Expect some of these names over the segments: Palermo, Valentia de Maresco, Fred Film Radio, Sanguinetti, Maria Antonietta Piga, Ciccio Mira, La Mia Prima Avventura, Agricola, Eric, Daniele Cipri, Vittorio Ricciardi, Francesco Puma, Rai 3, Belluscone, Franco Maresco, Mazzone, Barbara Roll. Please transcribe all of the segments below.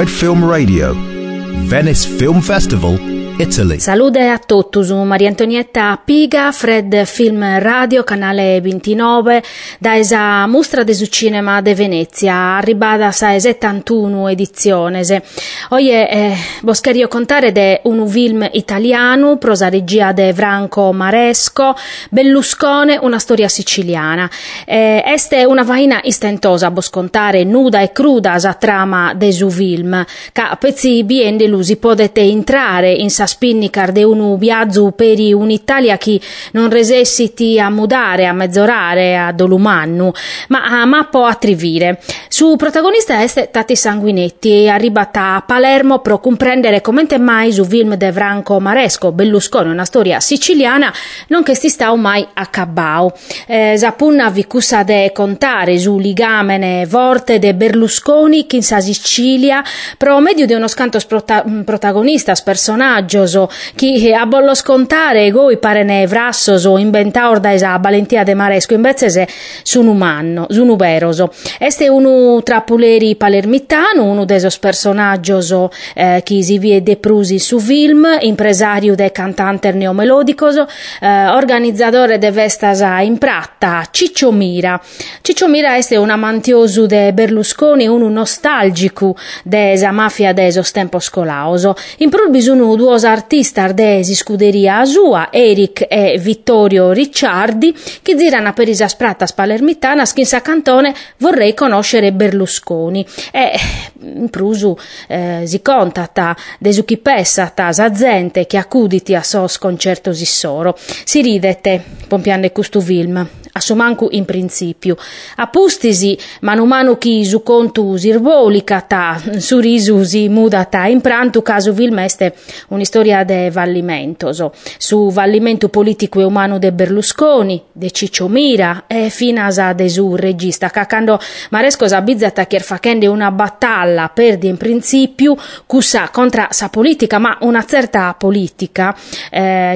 Fred Film Radio, Venice Film Festival, Italy. Salute a tutti, su Maria Antonietta Piga, Fred Film Radio, canale 29, da esa mostra de su cinema de Venezia, arribada sa 71 edizionese. Oggi voscherio contare de un film italiano, prosa regia de Franco Maresco, Belluscone, una storia siciliana. Este una vaina istentosa, boscontare nuda e cruda sa trama de su film, ca pezzi bien delusi potete entrare in sa spinnicar de unu viaggio per un'Italia che non resessiti a mudare, a mezzorare, a dolumannu, ma a mappo a trivire. Su protagonista este tati Sanguinetti, arribata a Palermo pro comprendere commente mai su film de Franco Maresco, Belluscone, una storia siciliana, non che si stau mai a Cabbao. Zapunna vi cussa de contare su ligamene vorte de Berlusconi che in sa Sicilia, pro medio de uno scanto protagonista personaggio chi a bollo scontare goi pare ne vrassoso inventaor da esa Valentia de Maresco invece se sunuberoso. Este unu trapuleri palermitano, uno desos personaggioso chi si vede prusi su film, impresario de cantante neomelodicoso, organizzatore de vestasa in pratta, Ciccio Mira. Ciccio Mira este un amantioso de Berlusconi, uno nostalgico de esa mafia de esos tempos scolaoso. In prurbi sunu duosa artista ardesi scuderia sua, Eric e Vittorio Ricciardi, che girana per isa spratta spalermitana schinsa cantone vorrei conoscere Berlusconi. E in prusu si contata de su chi pessata sa gente che accuditi a sos concerto sissoro. Si ridete pompiande custu film a su mancu in principio, a pustisi manu manu chi su contu sirvolicata su risu si mudata in prantu casu film este un'istoria de vallimentoso, su vallimento politico e umano de Berlusconi, de Ciccio Mira e finasa de su regista, cacando Maresco sabizzata che facende una battaglia perdi in principio cussa contra sa politica, ma una certa politica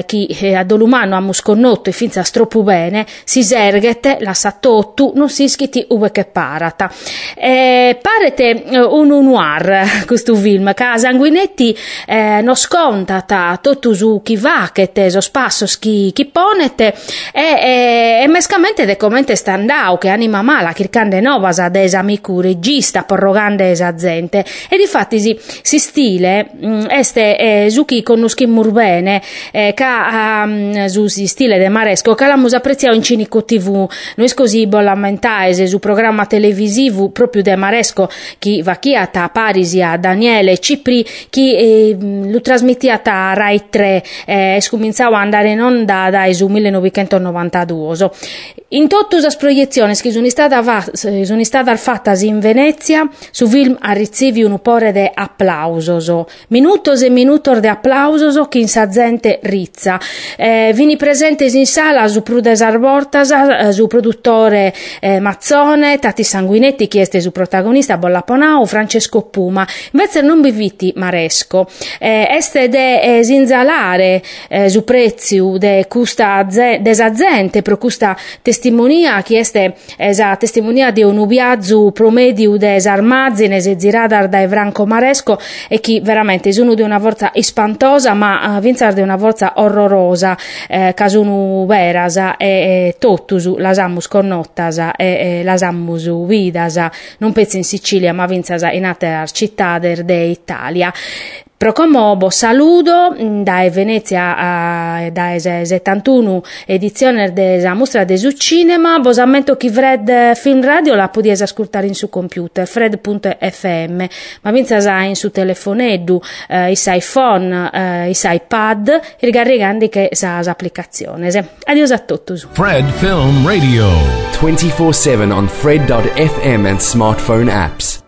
chi a dolumano a musconnotto e finza stroppo bene si erghete la satottu non si ischiti uve che parata. Parete un noir questo film, ca Sanguinetti non scontata tutto su chi va che teso spasso chi ponete e mescamente de commente standau che anima mala chircande novasa de esa amicu regista porrogande esa gente, e difatti si stile este su chi conoschi murbene ca su si stile de Maresco ca la musa apprezzia in cinico TV. Noi scosi boll'ammentaese su programma televisivo proprio de Maresco chi vacchiata a Parisi a Daniele Cipri chi lo trasmettiata a Rai 3 e scominciava a andare in onda da su 1992. In tottusa sproiezione che sono stata fatta in Venezia su film a ricevi un upore de applausoso, minutos e minutor de applausoso che in sa gente rizza. Vini presente in sala su prudes arbortas su produttore Mazzone, tati Sanguinetti chieste su protagonista Bollaponau, Francesco Puma. Invece non biviti Maresco. Este de zinzalare su prezio de custa desazente pro custa testimonia chi este esa testimonia di un viaggio promediu de esarmazzine se giradar da Franco Maresco e chi veramente sono di una forza ispantosa, ma vinzar di una forza orrorosa casunu verasa e tottusu la sammus connottasa e la sammus vidasa non pezzi in Sicilia ma vinzasa in altre città de Italia. Procomobo saludo da Venezia da 71 edizione della mostra de su cinema. Vos ammento chi Fred Film Radio la podies ascoltare in su computer fred.fm, ma vinza in su telefoneddu i sa iPhone i sa iPad rigarregandi che sa applicazione. Adios a tutti. Fred Film Radio 24/7 on fred.fm and smartphone apps.